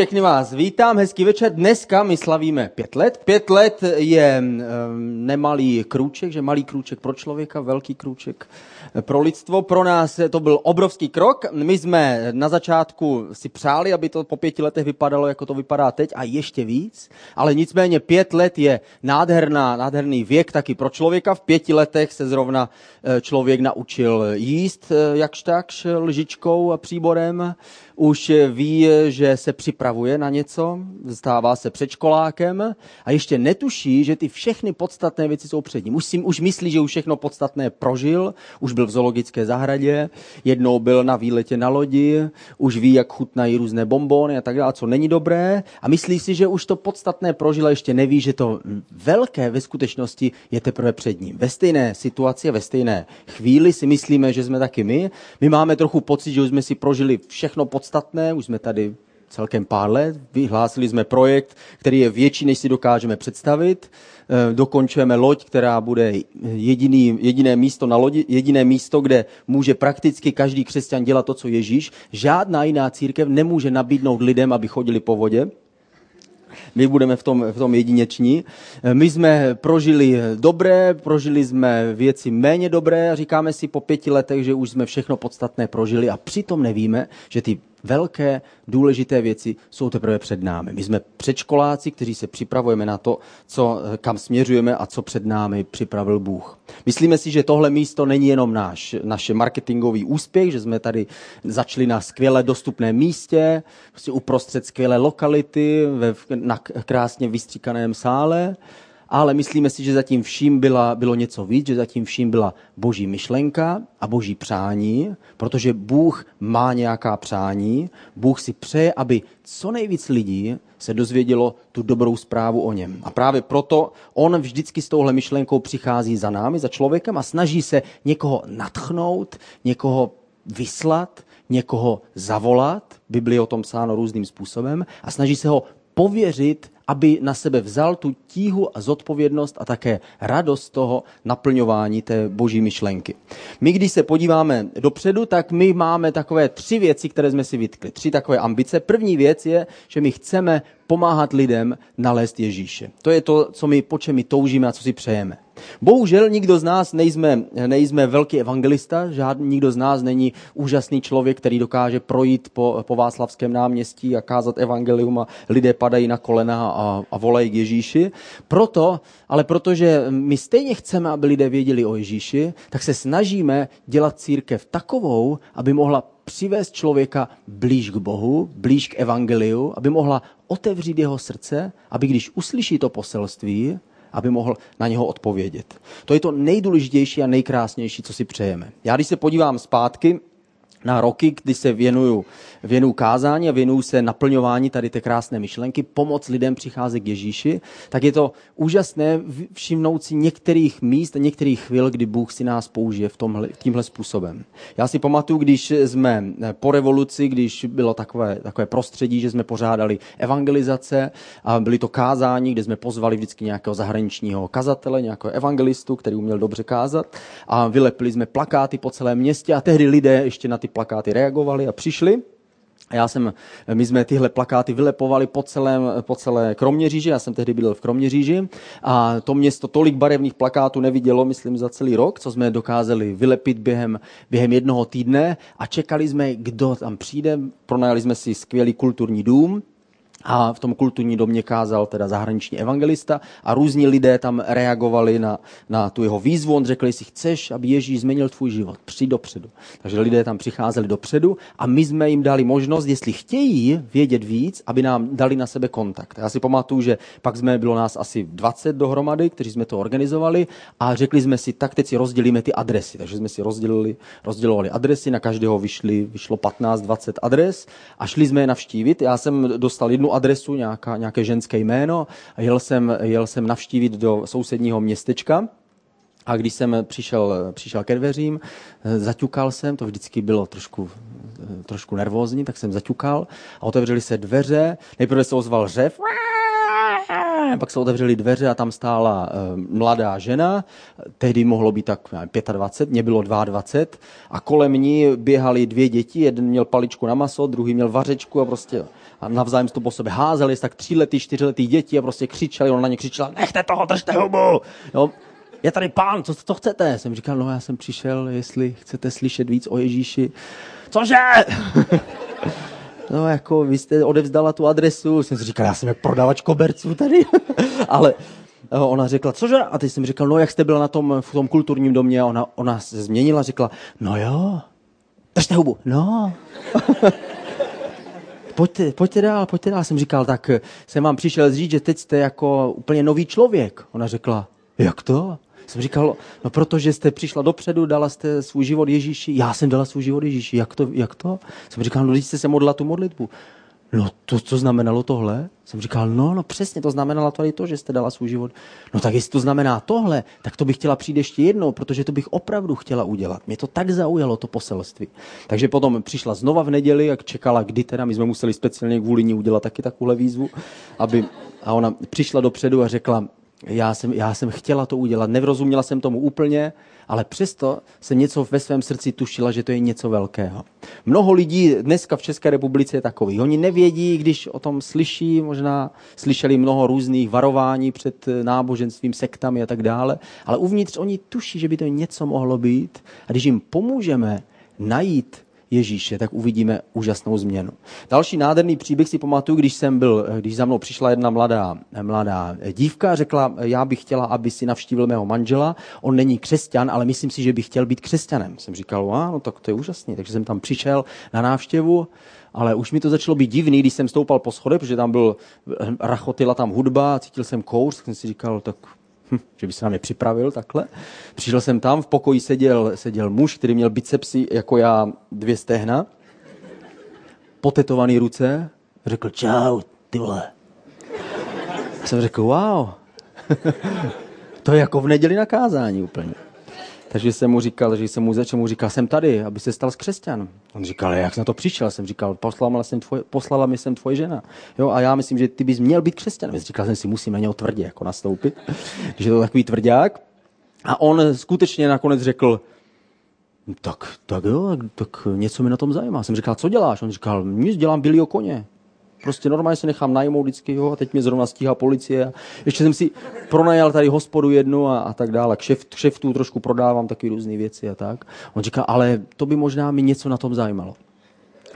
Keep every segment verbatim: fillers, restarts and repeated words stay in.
Všechny vás vítám, hezký večer. Dneska my slavíme pět let. Pět let je nemalý krůček, že malý krůček pro člověka, velký krůček pro lidstvo. Pro nás to byl obrovský krok. My jsme na začátku si přáli, aby to po pěti letech vypadalo, jako to vypadá teď a ještě víc. Ale nicméně pět let je nádherná, nádherný věk taky pro člověka. V pěti letech se zrovna člověk naučil jíst jakž takž lžičkou a příborem. Už ví, že se připravuje na něco, stává se předškolákem a ještě netuší, že ty všechny podstatné věci jsou před ním. Už, si, už myslí, že už všechno podstatné prožil, už byl v zoologické zahradě, jednou byl na výletě na lodi, už ví, jak chutnají různé bonbony a tak dále, co není dobré a myslí si, že už to podstatné prožil a ještě neví, že to velké ve skutečnosti je teprve před ním. Ve stejné situaci, ve stejné chvíli si myslíme, že jsme taky my. My máme trochu pocit, že už jsme si prožili všechno podstatné, už jsme tady celkem pár let, vyhlásili jsme projekt, který je větší, než si dokážeme představit. Dokončujeme loď, která bude jediný, jediné místo na lodi, jediné místo, kde může prakticky každý křesťan dělat to, co Ježíš. Žádná jiná církev nemůže nabídnout lidem, aby chodili po vodě. My budeme v tom, v tom jedineční. My jsme prožili dobré, prožili jsme věci méně dobré a říkáme si po pěti letech, že už jsme všechno podstatné prožili a přitom nevíme, že ty velké, důležité věci jsou teprve před námi. My jsme předškoláci, kteří se připravujeme na to, co, kam směřujeme a co před námi připravil Bůh. Myslíme si, že tohle místo není jenom náš, naše marketingový úspěch, že jsme tady začali na skvěle dostupném místě, prostě uprostřed skvělé lokality, ve, na krásně vystříkaném sále, ale myslíme si, že zatím vším byla, bylo něco víc, že zatím vším byla boží myšlenka a boží přání, protože Bůh má nějaká přání, Bůh si přeje, aby co nejvíc lidí se dozvědělo tu dobrou zprávu o něm. A právě proto on vždycky s touhle myšlenkou přichází za námi, za člověkem a snaží se někoho nadchnout, někoho vyslat, někoho zavolat, Biblii o tom psáno různým způsobem, a snaží se ho pověřit, aby na sebe vzal tu tíhu a zodpovědnost a také radost toho naplňování té boží myšlenky. My, když se podíváme dopředu, tak my máme takové tři věci, které jsme si vytkli. Tři takové ambice. První věc je, že my chceme pomáhat lidem nalézt Ježíše. To je to, co my, po čem my toužíme a co si přejeme. Bohužel nikdo z nás nejsme, nejsme velký evangelista, žádný, nikdo z nás není úžasný člověk, který dokáže projít po, po Václavském náměstí a kázat evangelium a lidé padají na kolena a, a volají k Ježíši. Proto, ale protože my stejně chceme, aby lidé věděli o Ježíši, tak se snažíme dělat církev takovou, aby mohla přivést člověka blíž k Bohu, blíž k evangeliu, aby mohla otevřít jeho srdce, aby když uslyší to poselství, aby mohl na něho odpovědět. To je to nejdůležitější a nejkrásnější, co si přejeme. Já když se podívám zpátky na roky, kdy se věnuju, věnuju kázání a věnuju se naplňování tady té krásné myšlenky, pomoc lidem přicházet k Ježíši, tak je to úžasné všimnout si některých míst a některých chvil, kdy Bůh si nás použije v tomhle, tímhle způsobem. Já si pamatuju, když jsme po revoluci, když bylo takové, takové prostředí, že jsme pořádali evangelizace a byly to kázání, kde jsme pozvali vždycky nějakého zahraničního kazatele, nějakého evangelistu, který uměl dobře kázat a vylepili jsme plakáty po celém městě a tehdy lidé ještě na ty plakáty reagovali a přišli. Já jsem, my jsme tyhle plakáty vylepovali po, celém, po celé Kroměříži, já jsem tehdy bydlel v Kroměříži a to město tolik barevných plakátů nevidělo, myslím, za celý rok, co jsme dokázali vylepit během, během jednoho týdne a čekali jsme, kdo tam přijde, pronajali jsme si skvělý kulturní dům, a v tom kulturní domě kázal teda zahraniční evangelista a různí lidé tam reagovali na, na tu jeho výzvu. On řekl, jestli chceš, aby Ježíš změnil tvůj život, přijď dopředu. Takže lidé tam přicházeli dopředu a my jsme jim dali možnost, jestli chtějí vědět víc, aby nám dali na sebe kontakt. Já si pamatuju, že pak jsme, bylo nás asi dvacet dohromady, kteří jsme to organizovali a řekli jsme si, tak teď si rozdělíme ty adresy. Takže jsme si rozdělili, rozdělovali adresy, na každého vyšli, vyšlo patnáct dvacet adres a šli jsme je navštívit. Já jsem dostal jednu adresu, nějaká, nějaké ženské jméno a jel jsem, jel jsem navštívit do sousedního městečka a když jsem přišel, přišel ke dveřím, zaťukal jsem, to vždycky bylo trošku, trošku nervózní, tak jsem zaťukal a otevřely se dveře, nejprve se ozval řev fajn, pak se otevřely dveře a tam stála e, mladá žena, tehdy mohlo být tak dvacet pět, mě bylo dvacet dva a kolem ní běhali dvě děti, jeden měl paličku na maso, druhý měl vařečku a prostě a navzájem to po sebe házeli, tak tříletý, čtyřletý děti a prostě křičeli, ona na ně křičela, nechte toho, držte hubu, jo. Je tady pán, co to chcete? Jsem říkal, no já jsem přišel, jestli chcete slyšet víc o Ježíši. Cože? No jako, vy jste odevzdala tu adresu. Jsem si říkal, já jsem jak prodavač koberců tady. Ale ona řekla, cože? A teď jsem říkal, no jak jste byla na tom, v tom kulturním domě? A ona, ona se změnila, řekla, no jo, držte hubu, no. Pojďte, pojďte dál, pojďte dál. Jsem říkal, tak jsem vám přišel říct, že teď jste jako úplně nový člověk. Ona řekla, jak to? Jsem říkal, no protože jste přišla dopředu, dala jste svůj život Ježíši. Já jsem dala svůj život Ježíši. Jak to? Jak to? Jsem říkal, no když jste se modlila tu modlitbu. No to, co znamenalo tohle? Jsem říkal, no, no přesně to znamenalo tady to, že jste dala svůj život. No tak jestli to znamená tohle, tak to bych chtěla přijít ještě jednou, protože to bych opravdu chtěla udělat. Mě to tak zaujalo, to poselství. Takže potom přišla znova v neděli, jak čekala, kdy teda, my jsme museli speciálně kvůli ní udělat taky takovou výzvu, aby a ona přišla dopředu a řekla, Já jsem, já jsem chtěla to udělat, nevrozuměla jsem tomu úplně, ale přesto jsem něco ve svém srdci tušila, že to je něco velkého. Mnoho lidí dneska v České republice je takových. Oni nevědí, když o tom slyší, možná slyšeli mnoho různých varování před náboženstvím, sektami a tak dále, ale uvnitř oni tuší, že by to něco mohlo být a když jim pomůžeme najít Ježíše, tak uvidíme úžasnou změnu. Další nádherný příběh si pamatuju, když jsem byl, když za mnou přišla jedna mladá, mladá dívka, řekla, já bych chtěla, aby si navštívil mého manžela, on není křesťan, ale myslím si, že by chtěl být křesťanem. Jsem říkal, a, no tak to je úžasný, takže jsem tam přišel na návštěvu, ale už mi to začalo být divný, když jsem stoupal po schodech, protože tam byl, rachotila tam hudba, cítil jsem kouř, tak jsem si říkal, tak Hm, že by se na mě připravil takhle. Přišel jsem tam, v pokoji seděl, seděl muž, který měl bicepsy, jako já, dvě stehna, potetovaný ruce, řekl, čau, ty vole. A jsem řekl, wow, to je jako v neděli na kázání úplně. Takže jsem mu říkal, že jsem mu začal, mu říkal, jsem tady, aby se stal křesťan. On říkal, jak jsi na to přišel? Jsem říkal, poslala, jsem tvoje, poslala mi jsem tvoje žena. Jo, a já myslím, že ty bys měl být křesťan. Říkal jsem si, musím na něho tvrdě jako nastoupit, že je to takový tvrdák. A on skutečně nakonec řekl, tak, tak jo, tak něco mi na tom zajímá. Jsem říkal, co děláš? On říkal, nic, dělám bílýho koně. Prostě normálně se nechám najmout vždycky, jo, a teď mě zrovna stíhá policie. A ještě jsem si pronajal tady hospodu jednu a, a tak dále. Kšeft, kšeftů trošku prodávám taky různé věci a tak. On říká, ale to by možná mi něco na tom zajímalo.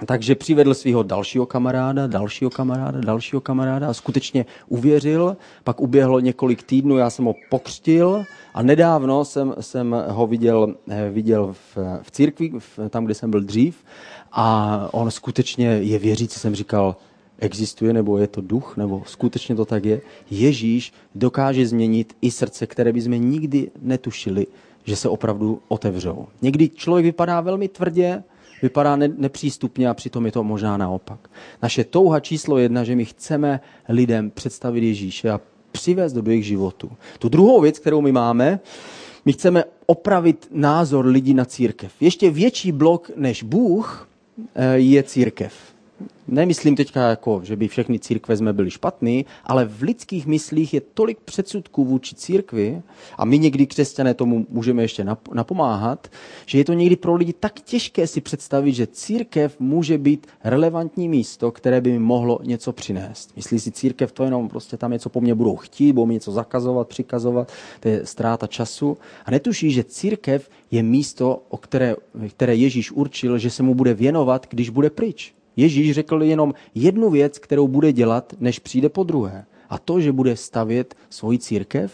Takže přivedl svého dalšího kamaráda, dalšího kamaráda, dalšího kamaráda a skutečně uvěřil. Pak uběhlo několik týdnů, já jsem ho pokřtil a nedávno jsem, jsem ho viděl, viděl v, v církvi, v, tam, kde jsem byl dřív. A on skutečně je věřící, jsem říkal, existuje, nebo je to duch, nebo skutečně to tak je. Ježíš dokáže změnit i srdce, které by jsme nikdy netušili, že se opravdu otevřou. Někdy člověk vypadá velmi tvrdě, vypadá ne- nepřístupně a přitom je to možná naopak. Naše touha číslo jedna, že my chceme lidem představit Ježíše a přivést do jejich životu. Tu druhou věc, kterou my máme, my chceme opravit názor lidí na církev. Ještě větší blok než Bůh je církev. Nemyslím teďka, jako, že by všechny církve jsme byli špatný, ale v lidských myslích je tolik předsudků vůči církvi a my někdy křesťané tomu můžeme ještě napomáhat, že je to někdy pro lidi tak těžké si představit, že církev může být relevantní místo, které by mi mohlo něco přinést. Myslí si církev to jenom prostě tam něco po mně budou chtít, budou mi něco zakazovat, přikazovat, to je ztráta času a netuší, že církev je místo, o které, které Ježíš určil, že se mu bude věnovat, když bude pryč. Ježíš řekl jenom jednu věc, kterou bude dělat, než přijde po druhé. A to, že bude stavět svoji církev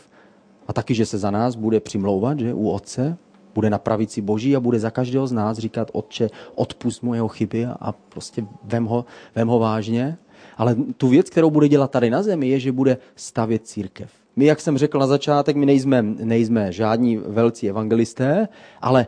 a taky, že se za nás bude přimlouvat, že u Otce, bude na pravici Boží a bude za každého z nás říkat, Otče, odpusť mu jeho chyby a prostě vem ho, vem ho vážně. Ale tu věc, kterou bude dělat tady na zemi, je, že bude stavět církev. My, jak jsem řekl na začátek, my nejsme, nejsme žádní velcí evangelisté, ale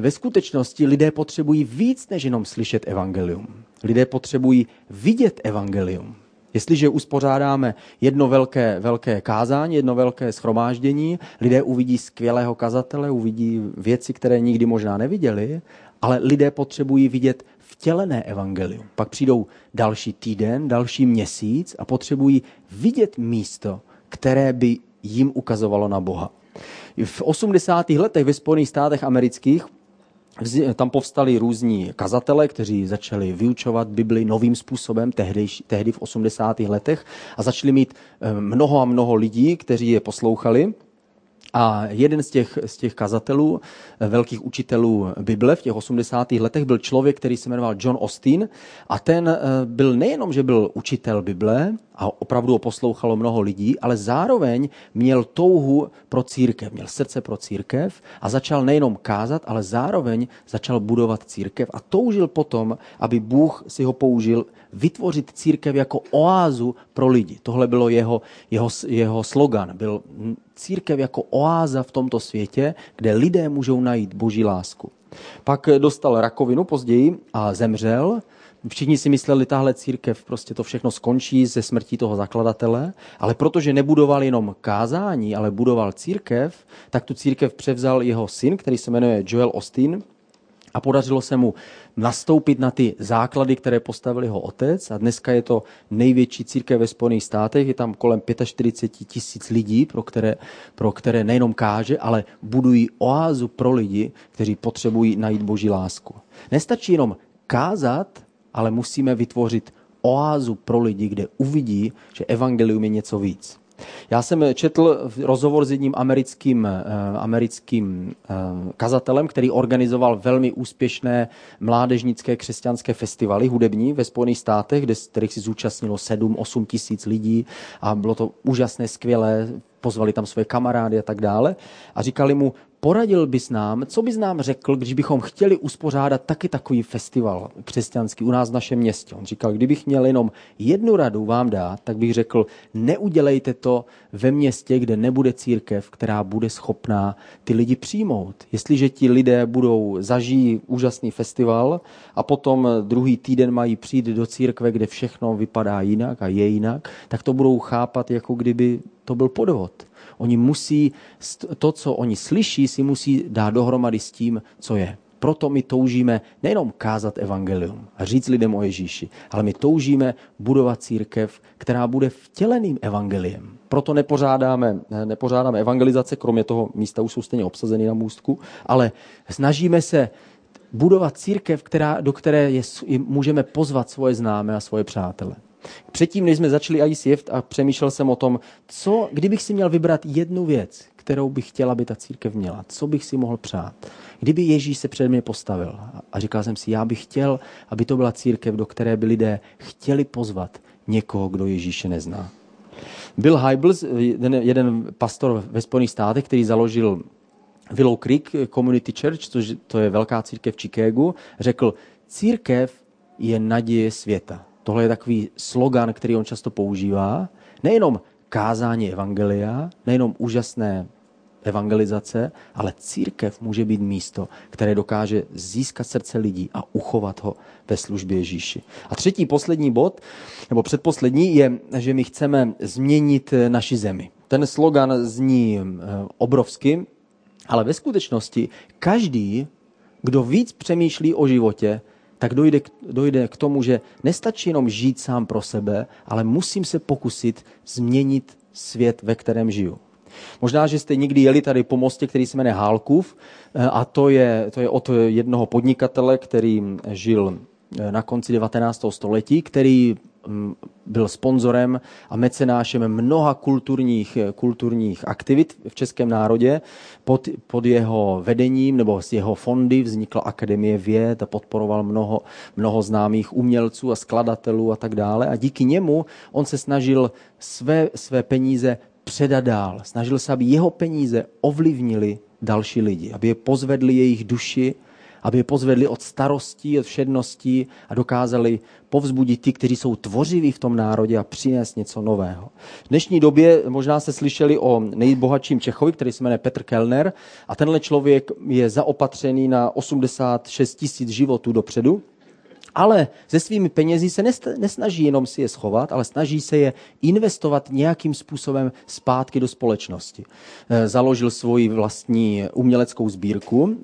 ve skutečnosti lidé potřebují víc, než jenom slyšet evangelium. Lidé potřebují vidět evangelium. Jestliže uspořádáme jedno velké, velké kázání, jedno velké shromáždění, lidé uvidí skvělého kazatele, uvidí věci, které nikdy možná neviděli, ale lidé potřebují vidět vtělené evangelium. Pak přijdou další týden, další měsíc a potřebují vidět místo, které by jim ukazovalo na Boha. V osmdesátých letech ve Spojených státech amerických tam povstali různí kazatelé, kteří začali vyučovat Bibli novým způsobem tehdy, tehdy v osmdesátých letech a začali mít mnoho a mnoho lidí, kteří je poslouchali. A jeden z těch, z těch kazatelů, velkých učitelů Bible v těch osmdesátých letech byl člověk, který se jmenoval John Austin. A ten byl nejenom, že byl učitel Bible a opravdu ho poslouchalo mnoho lidí, ale zároveň měl touhu pro církev, měl srdce pro církev a začal nejenom kázat, ale zároveň začal budovat církev a toužil potom, aby Bůh si ho použil vytvořit církev jako oázu pro lidi. Tohle bylo jeho, jeho, jeho slogan. Byl církev jako oáza v tomto světě, kde lidé můžou najít boží lásku. Pak dostal rakovinu později a zemřel. Všichni si mysleli, tahle církev prostě to všechno skončí se smrtí toho zakladatele, ale protože nebudoval jenom kázání, ale budoval církev, tak tu církev převzal jeho syn, který se jmenuje Joel Austin, a podařilo se mu nastoupit na ty základy, které postavil jeho otec. A dneska je to největší církev ve Spojených státech. Je tam kolem čtyřicet pět tisíc lidí, pro které, pro které nejenom káže, ale budují oázu pro lidi, kteří potřebují najít boží lásku. Nestačí jenom kázat, ale musíme vytvořit oázu pro lidi, kde uvidí, že evangelium je něco víc. Já jsem četl rozhovor s jedním americkým, americkým kazatelem, který organizoval velmi úspěšné mládežnické křesťanské festivaly hudební ve Spojených státech, kde, kterých si zúčastnilo sedm osm tisíc lidí a bylo to úžasné, skvělé, pozvali tam své kamarády a tak dále a říkali mu, poradil bys nám, co bys nám řekl, když bychom chtěli uspořádat taky takový festival křesťanský u nás v našem městě. On říkal, kdybych měl jenom jednu radu vám dát, tak bych řekl, neudělejte to ve městě, kde nebude církev, která bude schopná ty lidi přijmout. Jestliže ti lidé budou zažijí úžasný festival a potom druhý týden mají přijít do církve, kde všechno vypadá jinak a je jinak, tak to budou chápat, jako kdyby to byl podvod. Oni musí, to, co oni slyší, si musí dát dohromady s tím, co je. Proto my toužíme nejenom kázat evangelium a říct lidem o Ježíši, ale my toužíme budovat církev, která bude vtěleným evangeliem. Proto nepořádáme, nepořádáme evangelizace, kromě toho místa už jsou stejně obsazeny na můstku, ale snažíme se budovat církev, která, do které je, můžeme pozvat svoje známé a svoje přátele. Předtím, než jsme začali I C F a přemýšlel jsem o tom, co, kdybych si měl vybrat jednu věc, kterou bych chtěla, aby ta církev měla, co bych si mohl přát. Kdyby Ježíš se před mě postavil a říkal jsem si, já bych chtěl, aby to byla církev, do které by lidé chtěli pozvat někoho, kdo Ježíše nezná. Bill Hybels, jeden, jeden pastor ve Spojených státech, který založil Willow Creek Community Church, což to je velká církev v Chicagu, řekl, církev je naděje světa. Tohle je takový slogan, který on často používá. Nejenom kázání evangelia, nejenom úžasné evangelizace, ale církev může být místo, které dokáže získat srdce lidí a uchovat ho ve službě Ježíši. A třetí, poslední bod, nebo předposlední, je, že my chceme změnit naši zemi. Ten slogan zní obrovsky, ale ve skutečnosti každý, kdo víc přemýšlí o životě, tak dojde, dojde k tomu, že nestačí jenom žít sám pro sebe, ale musím se pokusit změnit svět, ve kterém žiju. Možná, že jste někdy jeli tady po mostě, který se jmenuje Hálkův, a to je, to je od jednoho podnikatele, který žil na konci devatenáctého století, který byl sponzorem a mecenášem mnoha kulturních, kulturních aktivit v českém národě. Pod, pod jeho vedením nebo z jeho fondy vznikla Akademie věd a podporoval mnoho, mnoho známých umělců a skladatelů a tak dále. A díky němu on se snažil své, své peníze předat dál. Snažil se, aby jeho peníze ovlivnili další lidi, aby je pozvedli jejich duši, aby je pozvedli od starostí, od všedností a dokázali povzbudit ty, kteří jsou tvořiví v tom národě a přinést něco nového. V dnešní době možná se slyšeli o nejbohatším Čechovi, který se jmenuje Petr Kellner a tenhle člověk je zaopatřený na osmdesát šest tisíc životů dopředu Ale se svými penězi se nesnaží jenom si je schovat, ale snaží se je investovat nějakým způsobem zpátky do společnosti. Založil svoji vlastní uměleckou sbírku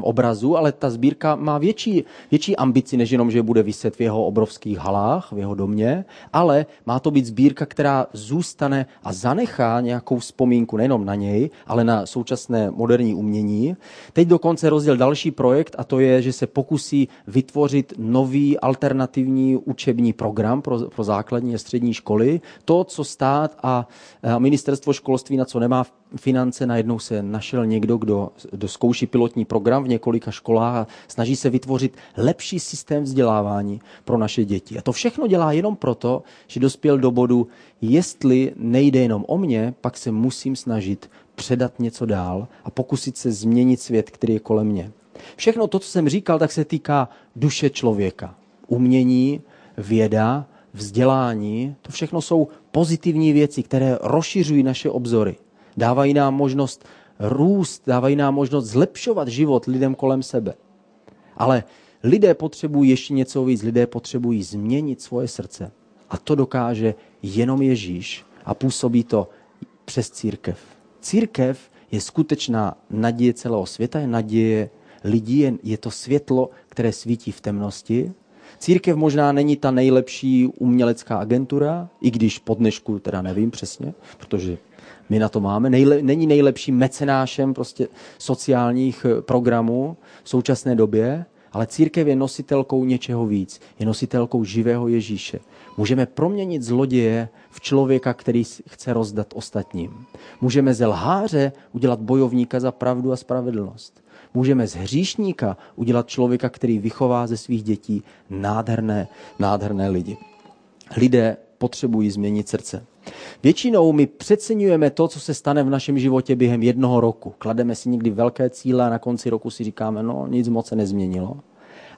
obrazů, ale ta sbírka má větší, větší ambici, než jenom, že bude viset v jeho obrovských halách, v jeho domě, ale má to být sbírka, která zůstane a zanechá nějakou vzpomínku nejenom na něj, ale na současné moderní umění. Teď dokonce rozděl další projekt a to je, že se pokusí vytvořit nový alternativní učební program pro, pro základní a střední školy. To, co stát a, a ministerstvo školství, na co nemá finance, najednou se našel někdo, kdo zkouší pilotní program v několika školách a snaží se vytvořit lepší systém vzdělávání pro naše děti. A to všechno dělá jenom proto, že dospěl do bodu, jestli nejde jenom o mě, pak se musím snažit předat něco dál a pokusit se změnit svět, který je kolem mě. Všechno to, co jsem říkal, tak se týká duše člověka. Umění, věda, vzdělání, to všechno jsou pozitivní věci, které rozšiřují naše obzory. Dávají nám možnost růst, dávají nám možnost zlepšovat život lidem kolem sebe. Ale lidé potřebují ještě něco víc, lidé potřebují změnit svoje srdce. A to dokáže jenom Ježíš a působí to přes církev. Církev je skutečná naděje celého světa, je naděje lidí, je to světlo, které svítí v temnosti. Církev možná není ta nejlepší umělecká agentura, i když po dnešku teda nevím přesně, protože my na to máme. Nejle, není nejlepším mecenášem prostě sociálních programů v současné době, ale církev je nositelkou něčeho víc. Je nositelkou živého Ježíše. Můžeme proměnit zloděje v člověka, který chce rozdat ostatním. Můžeme ze lháře udělat bojovníka za pravdu a spravedlnost. Můžeme z hříšníka udělat člověka, který vychová ze svých dětí nádherné, nádherné lidi. Lidé potřebují změnit srdce. Většinou my přeceňujeme to, co se stane v našem životě během jednoho roku. Klademe si někdy velké cíle a na konci roku si říkáme, no nic moc se nezměnilo.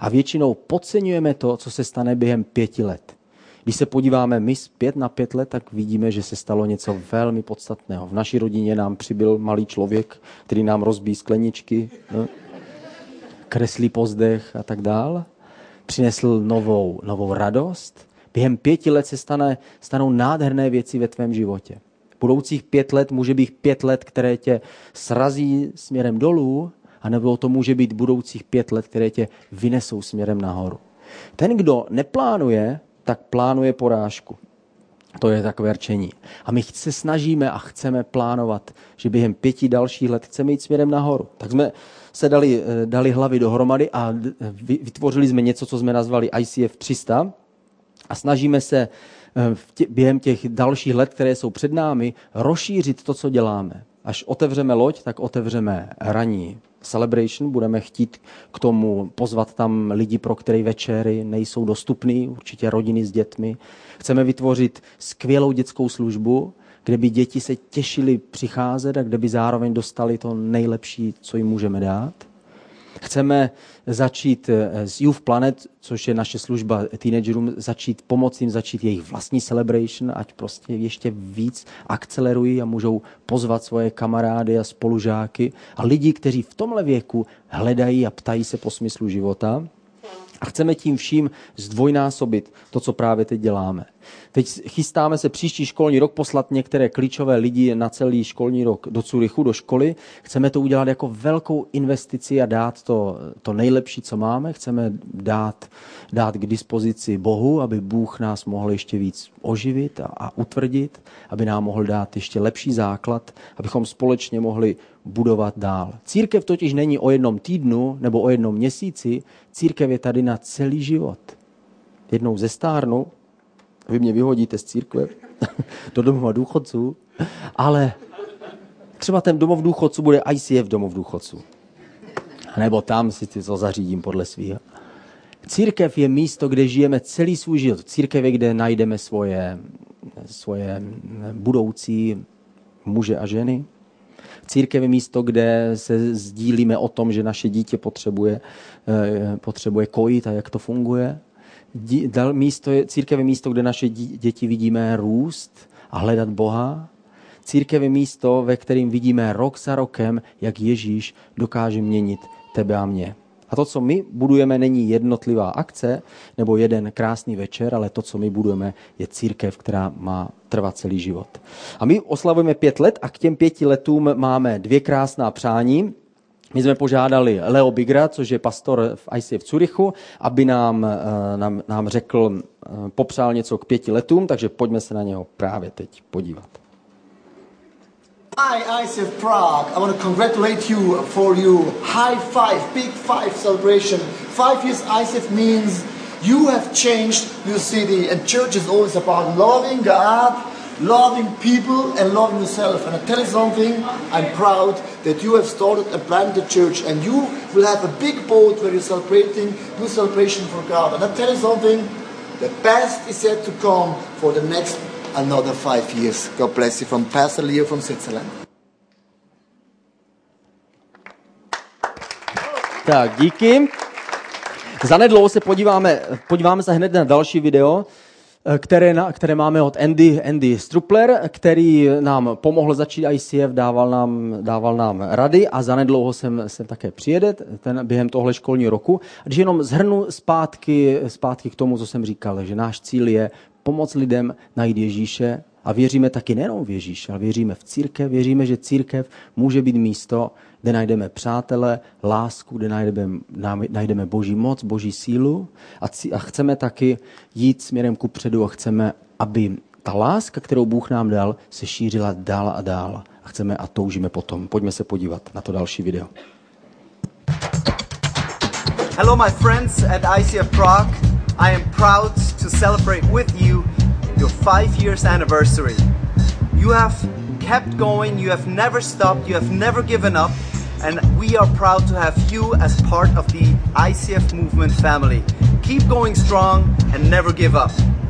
A většinou podceňujeme to, co se stane během pěti let. Když se podíváme my zpět na pět let, tak vidíme, že se stalo něco velmi podstatného. V naší rodině nám přibyl malý člověk, který nám rozbíjí skleničky, no, kreslí pozdech a tak dál. Přinesl novou, novou radost. Během pěti let se stane, stanou nádherné věci ve tvém životě. Budoucích pět let může být pět let, které tě srazí směrem dolů, anebo to může být budoucích pět let, které tě vynesou směrem nahoru. Ten, kdo neplánuje, tak plánuje porážku. To je takové řečení. A my se snažíme a chceme plánovat, že během pěti dalších let chceme jít směrem nahoru. Tak jsme se dali, dali hlavy dohromady a vytvořili jsme něco, co jsme nazvali I C F tři sta, a snažíme se tě, během těch dalších let, které jsou před námi, rozšířit to, co děláme. Až otevřeme loď, tak otevřeme ranní celebration, budeme chtít k tomu pozvat tam lidi, pro které večery nejsou dostupný, určitě rodiny s dětmi. Chceme vytvořit skvělou dětskou službu, kde by děti se těšily přicházet a kde by zároveň dostali to nejlepší, co jim můžeme dát. Chceme začít s Youth Planet, což je naše služba teenagerům, začít pomoct jim, začít jejich vlastní celebration, ať prostě ještě víc akcelerují a můžou pozvat svoje kamarády a spolužáky a lidi, kteří v tomhle věku hledají a ptají se po smyslu života. A chceme tím vším zdvojnásobit to, co právě teď děláme. Teď chystáme se příští školní rok poslat některé klíčové lidi na celý školní rok do Curychu, do školy. Chceme to udělat jako velkou investici a dát to, to nejlepší, co máme. Chceme dát, dát k dispozici Bohu, aby Bůh nás mohl ještě víc oživit a, a utvrdit, aby nám mohl dát ještě lepší základ, abychom společně mohli budovat dál. Církev totiž není o jednom týdnu nebo o jednom měsíci. Církev je tady na celý život. Jednou ze stárnu, vy mě vyhodíte z církve do domova důchodců, ale třeba ten domov důchodců bude I C F domov důchodců. Nebo tam si to zařídím podle svýho. Církev je místo, kde žijeme celý svůj život. Církev je, kde najdeme svoje, svoje budoucí muže a ženy. Církev je místo, kde se sdílíme o tom, že naše dítě potřebuje, potřebuje kojit a jak to funguje. Místo je, církev je místo, kde naše děti vidíme růst a hledat Boha. Církev je místo, ve kterém vidíme rok za rokem, jak Ježíš dokáže měnit tebe a mě. A to, co my budujeme, není jednotlivá akce nebo jeden krásný večer, ale to, co my budujeme, je církev, která má trvat celý život. A my oslavujeme pět let a k těm pěti letům máme dvě krásná přání. My jsme požádali Leo Bigra, což je pastor v I C F Curychu, aby nám, nám, nám řekl, popřál něco k pěti letům, takže pojďme se na něho právě teď podívat. Hi, I C F Prague. I want to congratulate you for your high five, big five celebration. Five years I C F means you have changed your city, and church is always about loving God, loving people, and loving yourself. And I tell you something, I'm proud that you have started and planted the church, and you will have a big boat where you're celebrating your celebration for God. And I tell you something, the best is yet to come for the next another five years. God bless you from Pastor Leo from Switzerland. Tak, díky. Zanedlouho se podíváme, podíváme se hned na další video, které, na, které máme od Andy, Andy Strupler, který nám pomohl začít I C F, dával nám, dával nám rady a zanedlouho sem, sem také přijede ten, během tohle školního roku. Když jenom zhrnu zpátky, zpátky k tomu, co jsem říkal, že náš cíl je pomoc lidem najít Ježíše a věříme taky nejenom v Ježíše, ale věříme v církev, věříme, že církev může být místo, kde najdeme přátele, lásku, kde najdeme, najdeme boží moc, boží sílu a, cí, a chceme taky jít směrem kupředu a chceme, aby ta láska, kterou Bůh nám dal, se šířila dál a dál a chceme a toužíme potom. Pojďme se podívat na to další video. Hello my friends at I C F Prague. I am proud to celebrate with you your five years anniversary. You have kept going, you have never stopped, you have never given up, and we are proud to have you as part of the I C F movement family. Keep going strong and never give up.